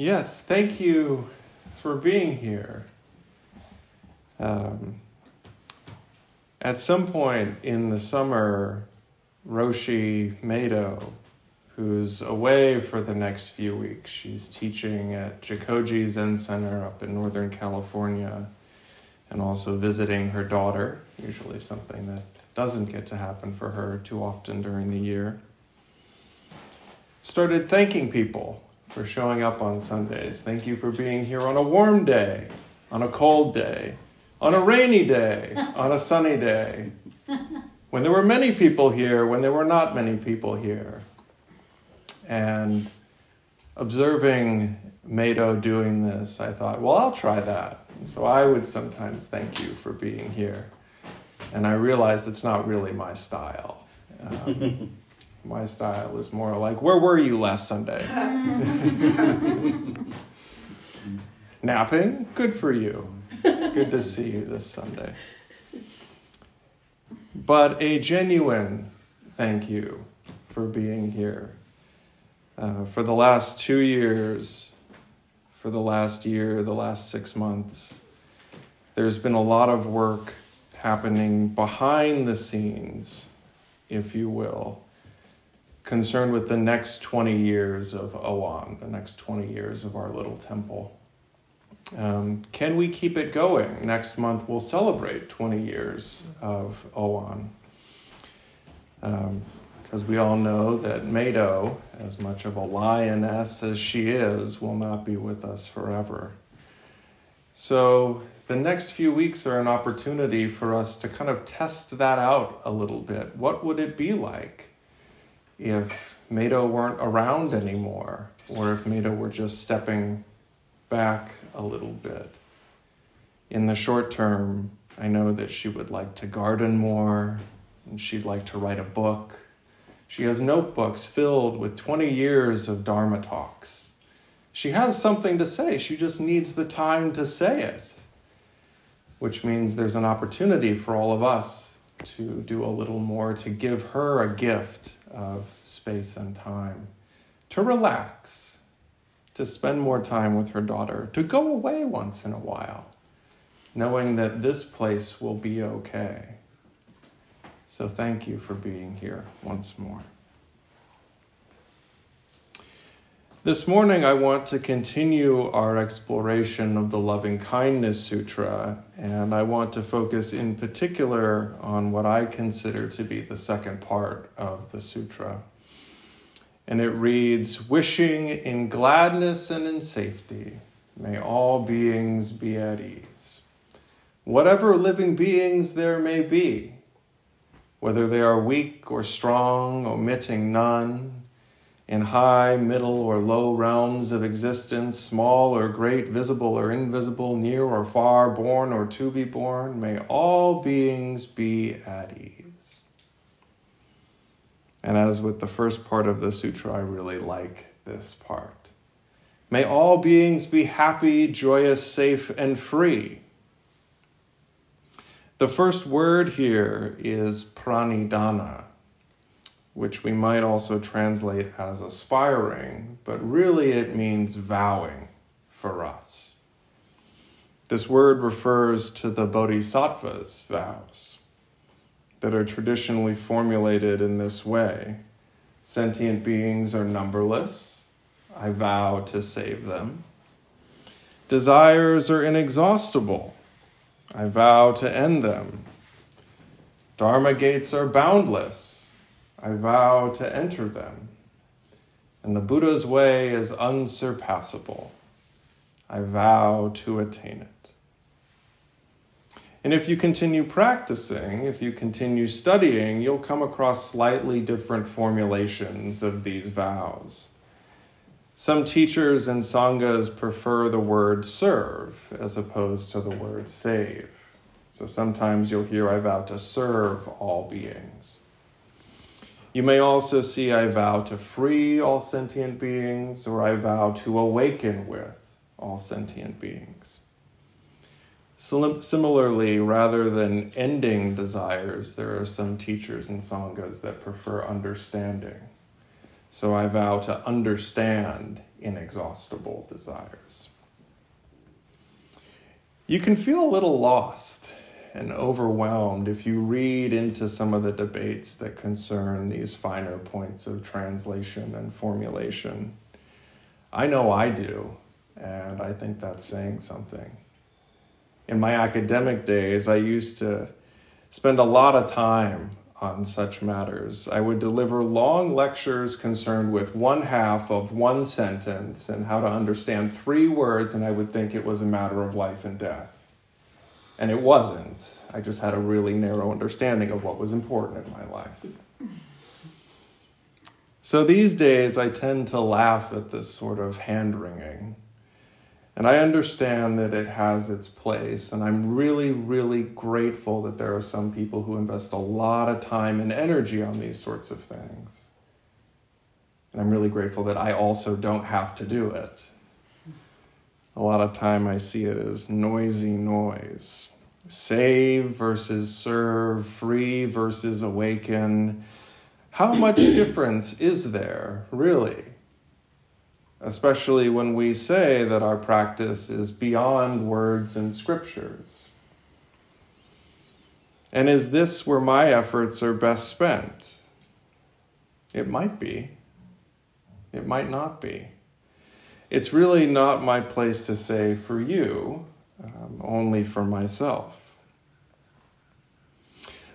Yes, thank you for being here. At some point in the summer, Roshi Mado, who's away for the next few weeks, she's teaching at Jikoji Zen Center up in Northern California and also visiting her daughter, usually something that doesn't get to happen for her too often during the year, started thanking people for showing up on Sundays. Thank you for being here on a warm day, on a cold day, on a rainy day, on a sunny day, when there were many people here, when there were not many people here. And observing Mado doing this, I thought, well, I'll try that. And so I would sometimes thank you for being here. And I realized it's not really my style. My style is more like, where were you last Sunday? Napping? Good for you. Good to see you this Sunday. But a genuine thank you for being here. For the last 2 years, for the last year, the last 6 months, there's been a lot of work happening behind the scenes, if you will, concerned with the next 20 years of Oan, the next 20 years of our little temple. Can we keep it going? Next month we'll celebrate 20 years of Oan. Because we all know that Mado, as much of a lioness as she is, will not be with us forever. So the next few weeks are an opportunity for us to kind of test that out a little bit. What would it be like if Mado weren't around anymore, or if Mado were just stepping back a little bit? In the short term, I know that she would like to garden more, and she'd like to write a book. She has notebooks filled with 20 years of Dharma talks. She has something to say. She just needs the time to say it, which means there's an opportunity for all of us to do a little more, to give her a gift of space and time, to relax, to spend more time with her daughter, to go away once in a while, knowing that this place will be okay. So thank you for being here once more. This morning I want to continue our exploration of the Loving Kindness Sutra, and I want to focus in particular on what I consider to be the second part of the sutra. And it reads, "Wishing in gladness and in safety, may all beings be at ease. Whatever living beings there may be, whether they are weak or strong, omitting none, in high, middle, or low realms of existence, small or great, visible or invisible, near or far, born or to be born, may all beings be at ease." And as with the first part of the sutra, I really like this part. May all beings be happy, joyous, safe, and free. The first word here is pranidhana, which we might also translate as aspiring, but really it means vowing for us. This word refers to the bodhisattva's vows that are traditionally formulated in this way. Sentient beings are numberless. I vow to save them. Desires are inexhaustible. I vow to end them. Dharma gates are boundless. I vow to enter them. And the Buddha's way is unsurpassable. I vow to attain it. And if you continue practicing, if you continue studying, you'll come across slightly different formulations of these vows. Some teachers and sanghas prefer the word serve as opposed to the word save. So sometimes you'll hear, I vow to serve all beings. You may also see, I vow to free all sentient beings, or I vow to awaken with all sentient beings. Similarly, rather than ending desires, there are some teachers and sanghas that prefer understanding. So I vow to understand inexhaustible desires. You can feel a little lost and overwhelmed if you read into some of the debates that concern these finer points of translation and formulation. I know I do, and I think that's saying something. In my academic days, I used to spend a lot of time on such matters. I would deliver long lectures concerned with one half of one sentence and how to understand three words, and I would think it was a matter of life and death. And it wasn't. I just had a really narrow understanding of what was important in my life. So these days, I tend to laugh at this sort of hand-wringing. And I understand that it has its place. And I'm really, really grateful that there are some people who invest a lot of time and energy on these sorts of things. And I'm really grateful that I also don't have to do it. A lot of time I see it as noisy noise. Save versus serve, free versus awaken. How much difference is there, really? Especially when we say that our practice is beyond words and scriptures. And is this where my efforts are best spent? It might be. It might not be. It's really not my place to say for you, only for myself.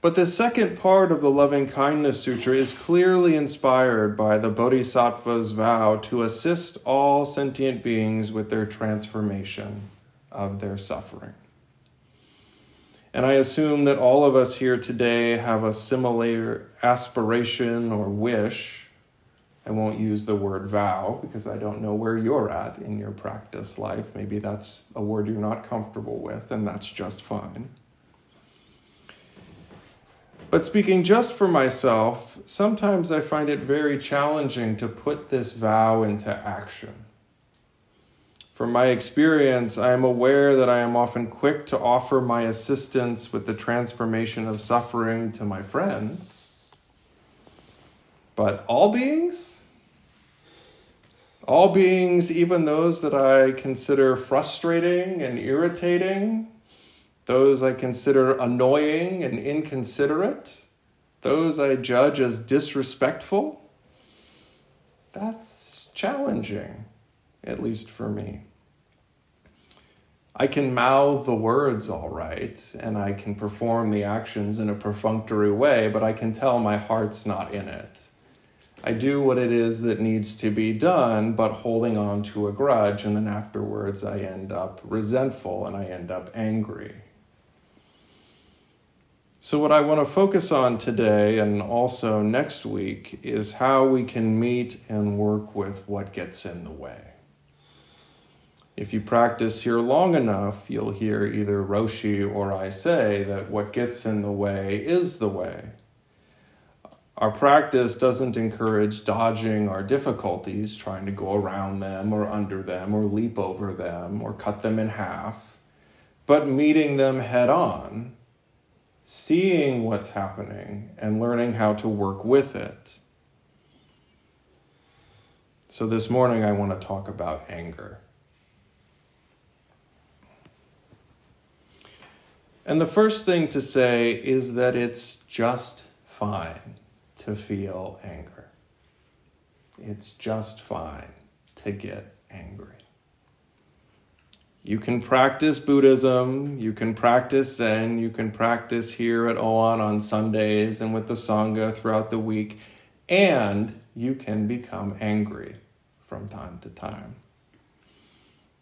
But the second part of the Loving Kindness Sutra is clearly inspired by the Bodhisattva's vow to assist all sentient beings with their transformation of their suffering. And I assume that all of us here today have a similar aspiration or wish. I won't use the word vow because I don't know where you're at in your practice life. Maybe that's a word you're not comfortable with, and that's just fine. But speaking just for myself, sometimes I find it very challenging to put this vow into action. From my experience, I am aware that I am often quick to offer my assistance with the transformation of suffering to my friends. But all beings, even those that I consider frustrating and irritating, those I consider annoying and inconsiderate, those I judge as disrespectful, that's challenging, at least for me. I can mouth the words all right, and I can perform the actions in a perfunctory way, but I can tell my heart's not in it. I do what it is that needs to be done, but holding on to a grudge, and then afterwards I end up resentful and I end up angry. So what I want to focus on today and also next week is how we can meet and work with what gets in the way. If you practice here long enough, you'll hear either Roshi or I say that what gets in the way is the way. Our practice doesn't encourage dodging our difficulties, trying to go around them or under them or leap over them or cut them in half, but meeting them head on, seeing what's happening and learning how to work with it. So this morning I want to talk about anger. And the first thing to say is that it's just fine to feel anger. It's just fine to get angry. You can practice Buddhism, you can practice Zen, you can practice here at Oan on Sundays and with the Sangha throughout the week, and you can become angry from time to time.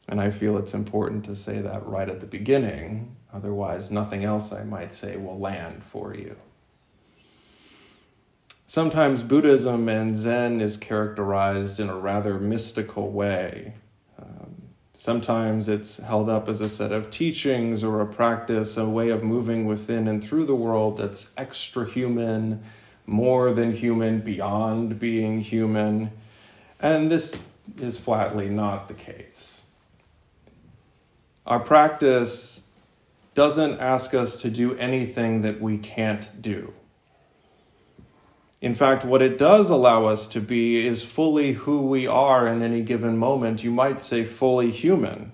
And I feel it's important to say that right at the beginning, otherwise nothing else I might say will land for you. Sometimes Buddhism and Zen is characterized in a rather mystical way. Sometimes it's held up as a set of teachings or a practice, a way of moving within and through the world that's extra human, more than human, beyond being human. And this is flatly not the case. Our practice doesn't ask us to do anything that we can't do. In fact, what it does allow us to be is fully who we are in any given moment. You might say fully human,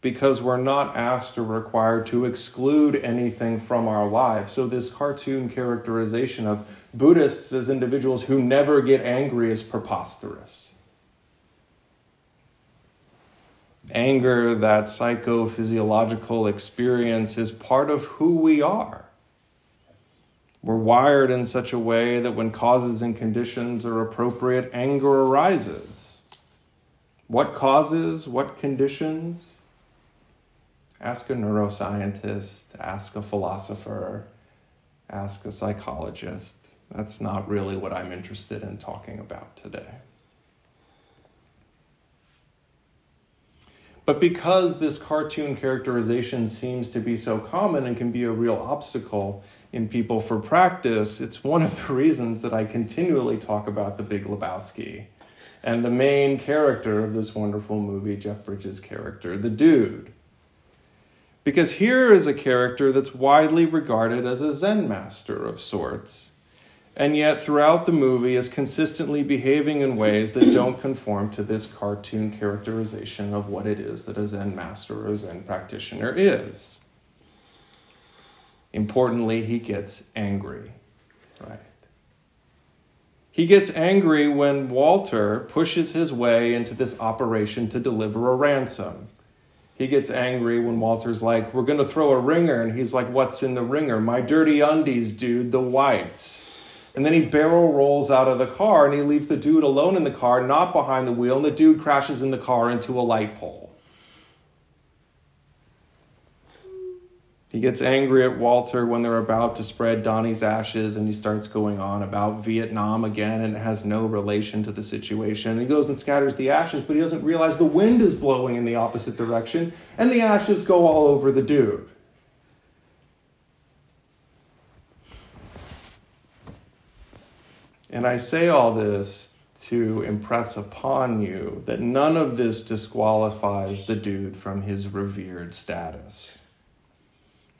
because we're not asked or required to exclude anything from our lives. So this cartoon characterization of Buddhists as individuals who never get angry is preposterous. Anger, that psychophysiological experience, is part of who we are. We're wired in such a way that when causes and conditions are appropriate, anger arises. What causes? What conditions? Ask a neuroscientist, ask a philosopher, ask a psychologist. That's not really what I'm interested in talking about today. But because this cartoon characterization seems to be so common and can be a real obstacle in people for practice, it's one of the reasons that I continually talk about the Big Lebowski and the main character of this wonderful movie, Jeff Bridges' character, the dude. Because here is a character that's widely regarded as a Zen master of sorts, and yet throughout the movie is consistently behaving in ways that don't conform to this cartoon characterization of what it is that a Zen master or a Zen practitioner is. Importantly, he gets angry, right? He gets angry when Walter pushes his way into this operation to deliver a ransom. He gets angry when Walter's like, we're going to throw a ringer. And he's like, what's in the ringer? My dirty undies, dude, the whites. And then he barrel rolls out of the car and he leaves the dude alone in the car, not behind the wheel. And the dude crashes in the car into a light pole. He gets angry at Walter when they're about to spread Donnie's ashes, and he starts going on about Vietnam again, and it has no relation to the situation. And he goes and scatters the ashes, but he doesn't realize the wind is blowing in the opposite direction and the ashes go all over the dude. And I say all this to impress upon you that none of this disqualifies the dude from his revered status.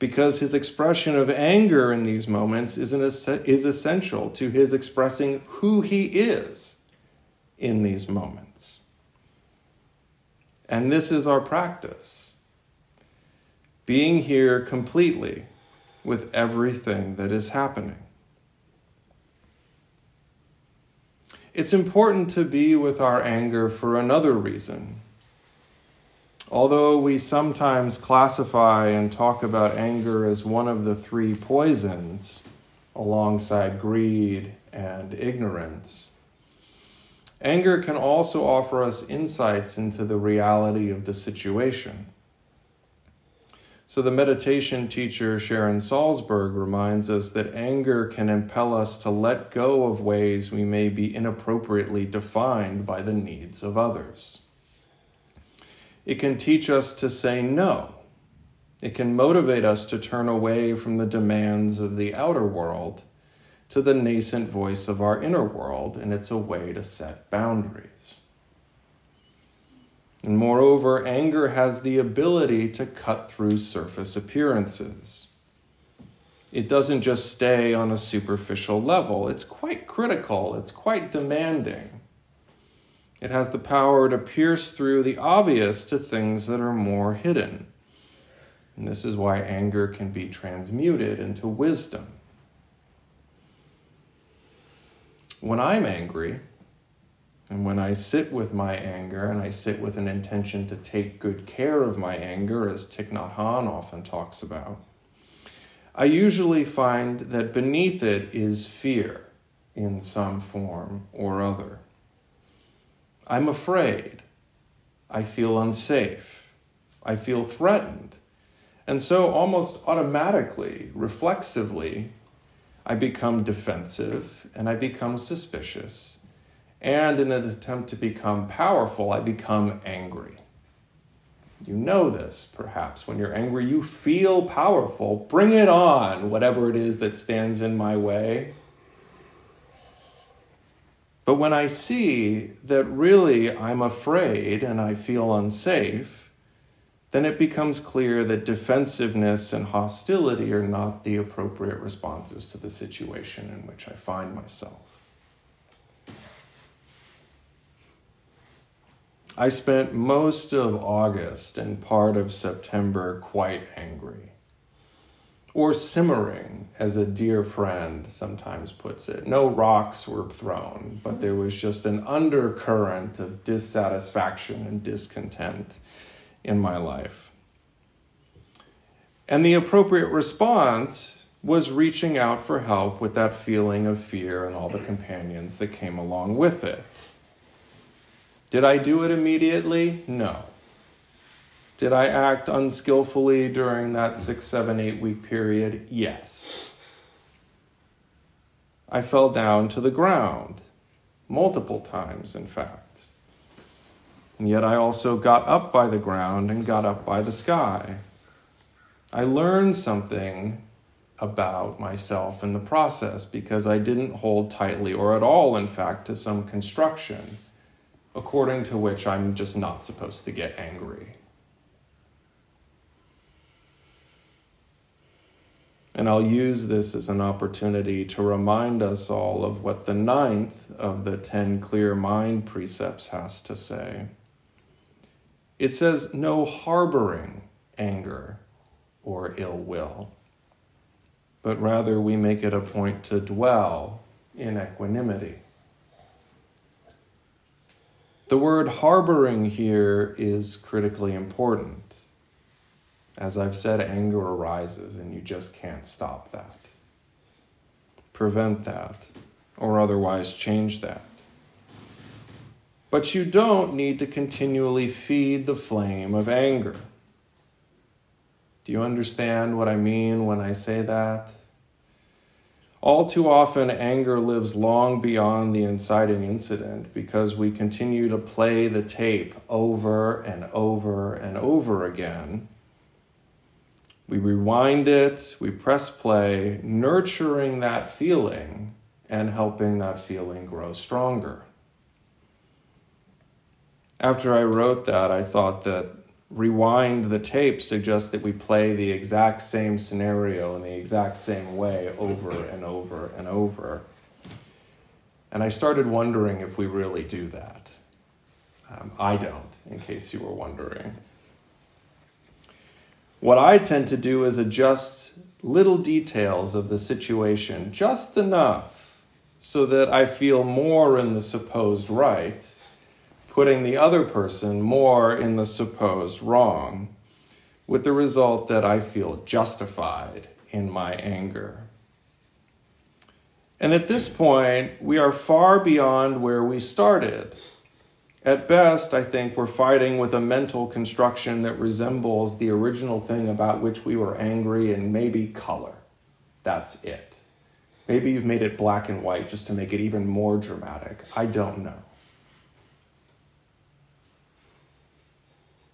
Because his expression of anger in these moments is essential to his expressing who he is in these moments. And this is our practice. Being here completely with everything that is happening. It's important to be with our anger for another reason. Although we sometimes classify and talk about anger as one of the three poisons, alongside greed and ignorance, anger can also offer us insights into the reality of the situation. So the meditation teacher Sharon Salzberg reminds us that anger can impel us to let go of ways we may be inappropriately defined by the needs of others. It can teach us to say no. It can motivate us to turn away from the demands of the outer world to the nascent voice of our inner world, and it's a way to set boundaries. And moreover, anger has the ability to cut through surface appearances. It doesn't just stay on a superficial level. It's quite critical. It's quite demanding. It has the power to pierce through the obvious to things that are more hidden. And this is why anger can be transmuted into wisdom. When I'm angry, and when I sit with my anger, and I sit with an intention to take good care of my anger, as Thich Nhat Hanh often talks about, I usually find that beneath it is fear in some form or other. I'm afraid. I feel unsafe. I feel threatened. And so almost automatically, reflexively, I become defensive and I become suspicious. And in an attempt to become powerful, I become angry. You know this, perhaps. When you're angry, you feel powerful. Bring it on, whatever it is that stands in my way. But when I see that really I'm afraid and I feel unsafe, then it becomes clear that defensiveness and hostility are not the appropriate responses to the situation in which I find myself. I spent most of August and part of September quite angry, or simmering, as a dear friend sometimes puts it. No rocks were thrown, but there was just an undercurrent of dissatisfaction and discontent in my life. And the appropriate response was reaching out for help with that feeling of fear and all the companions that came along with it. Did I do it immediately? No. Did I act unskillfully during that 6, 7, 8 week period? Yes. I fell down to the ground, multiple times, in fact. And yet I also got up by the ground and got up by the sky. I learned something about myself in the process because I didn't hold tightly, or at all, in fact, to some construction, according to which I'm just not supposed to get angry. And I'll use this as an opportunity to remind us all of what the 9th of the 10 clear mind precepts has to say. It says, no harboring anger or ill will, but rather we make it a point to dwell in equanimity. The word harboring here is critically important. As I've said, anger arises, and you just can't stop that, prevent that, or otherwise change that. But you don't need to continually feed the flame of anger. Do you understand what I mean when I say that? All too often, anger lives long beyond the inciting incident because we continue to play the tape over and over and over again. We rewind it, we press play, nurturing that feeling and helping that feeling grow stronger. After I wrote that, I thought that rewind the tape suggests that we play the exact same scenario in the exact same way over and over and over. And I started wondering if we really do that. I don't, in case you were wondering. What I tend to do is adjust little details of the situation just enough so that I feel more in the supposed right, putting the other person more in the supposed wrong, with the result that I feel justified in my anger. And at this point, we are far beyond where we started. At best, I think we're fighting with a mental construction that resembles the original thing about which we were angry, and maybe color. That's it. Maybe you've made it black and white just to make it even more dramatic. I don't know.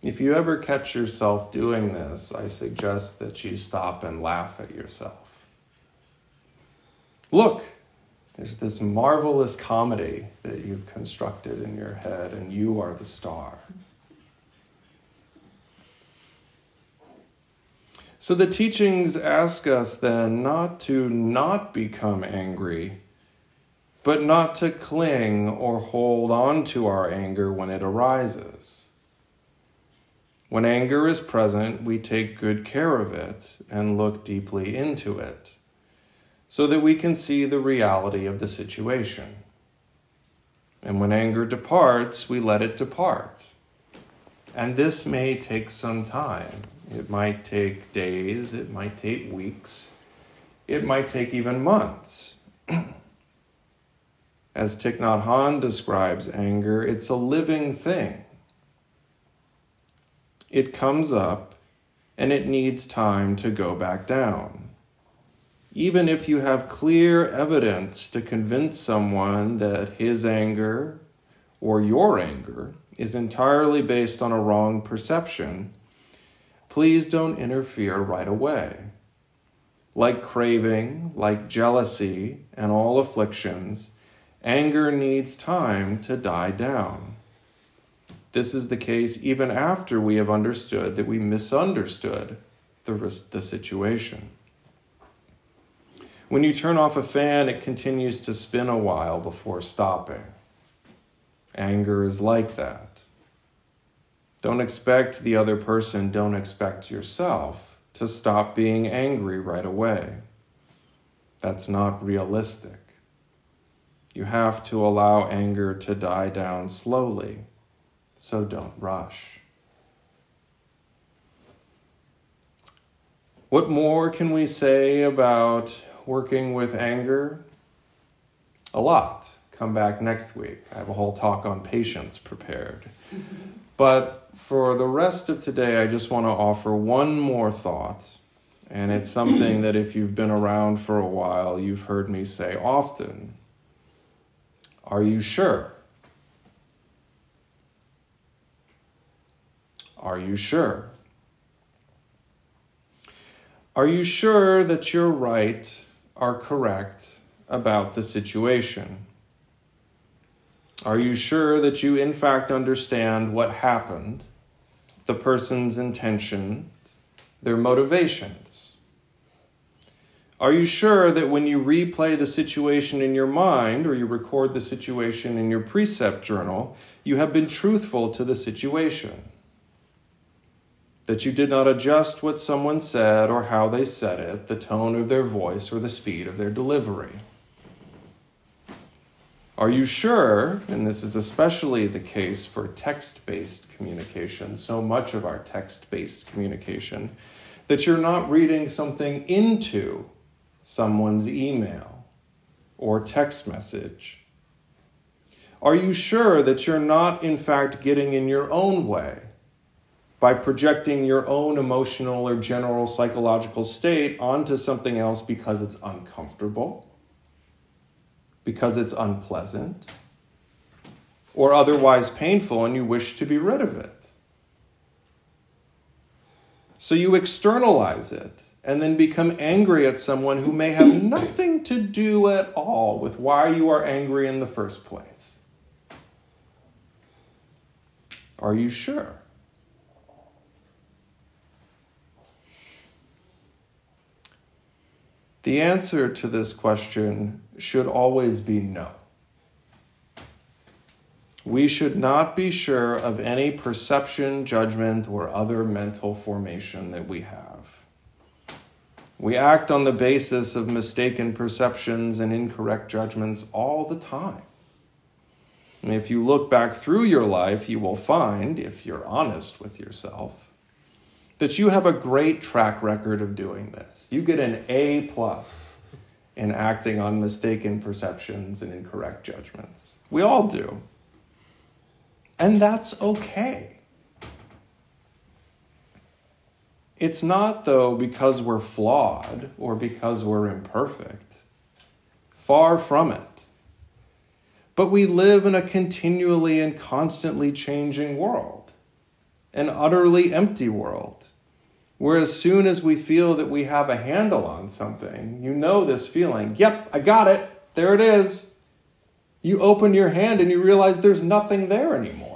If you ever catch yourself doing this, I suggest that you stop and laugh at yourself. Look! There's this marvelous comedy that you've constructed in your head, and you are the star. So the teachings ask us then not to not become angry, but not to cling or hold on to our anger when it arises. When anger is present, we take good care of it and look deeply into it, so that we can see the reality of the situation. And when anger departs, we let it depart. And this may take some time. It might take days, it might take weeks, it might take even months. As Thich Nhat Hanh describes anger, it's a living thing. It comes up and it needs time to go back down. Even if you have clear evidence to convince someone that his anger or your anger is entirely based on a wrong perception, please don't interfere right away. Like craving, like jealousy, and all afflictions, anger needs time to die down. This is the case even after we have understood that we misunderstood the situation. When you turn off a fan, it continues to spin a while before stopping. Anger is like that. Don't expect the other person, don't expect yourself to stop being angry right away. That's not realistic. You have to allow anger to die down slowly, so don't rush. What more can we say about working with anger? A lot. Come back next week. I have a whole talk on patience prepared. But for the rest of today, I just want to offer one more thought. And it's something that if you've been around for a while, you've heard me say often. Are you sure? Are you sure? Are you sure that you're right or correct about the situation? Are you sure that you in fact understand what happened, the person's intentions, their motivations? Are you sure that when you replay the situation in your mind or you record the situation in your precept journal, you have been truthful to the situation? That you did not adjust what someone said or how they said it, the tone of their voice or the speed of their delivery? Are you sure, and this is especially the case for text-based communication, so much of our text-based communication, that you're not reading something into someone's email or text message? Are you sure that you're not, in fact, getting in your own way by projecting your own emotional or general psychological state onto something else because it's uncomfortable, because it's unpleasant, or otherwise painful and you wish to be rid of it? So you externalize it and then become angry at someone who may have nothing to do at all with why you are angry in the first place. Are you sure? The answer to this question should always be no. We should not be sure of any perception, judgment, or other mental formation that we have. We act on the basis of mistaken perceptions and incorrect judgments all the time. And if you look back through your life, you will find, if you're honest with yourself, that you have a great track record of doing this. You get an A+ in acting on mistaken perceptions and incorrect judgments. We all do. And that's okay. It's not, though, because we're flawed or because we're imperfect. Far from it. But we live in a continually and constantly changing world, an utterly empty world, where as soon as we feel that we have a handle on something, you know this feeling, yep, I got it, there it is. You open your hand and you realize there's nothing there anymore.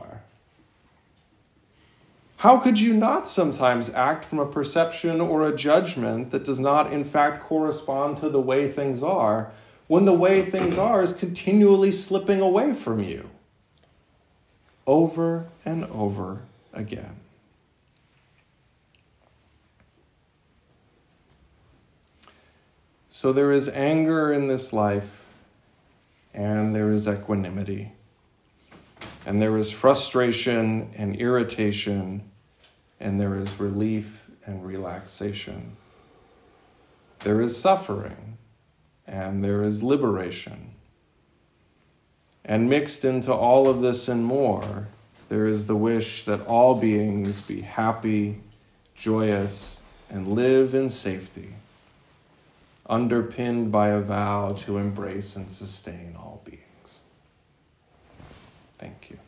How could you not sometimes act from a perception or a judgment that does not in fact correspond to the way things are, when the way things are is continually slipping away from you, over and over again? So there is anger in this life, and there is equanimity, and there is frustration and irritation, and there is relief and relaxation. There is suffering, and there is liberation. And mixed into all of this and more, there is the wish that all beings be happy, joyous, and live in safety, underpinned by a vow to embrace and sustain all beings. Thank you.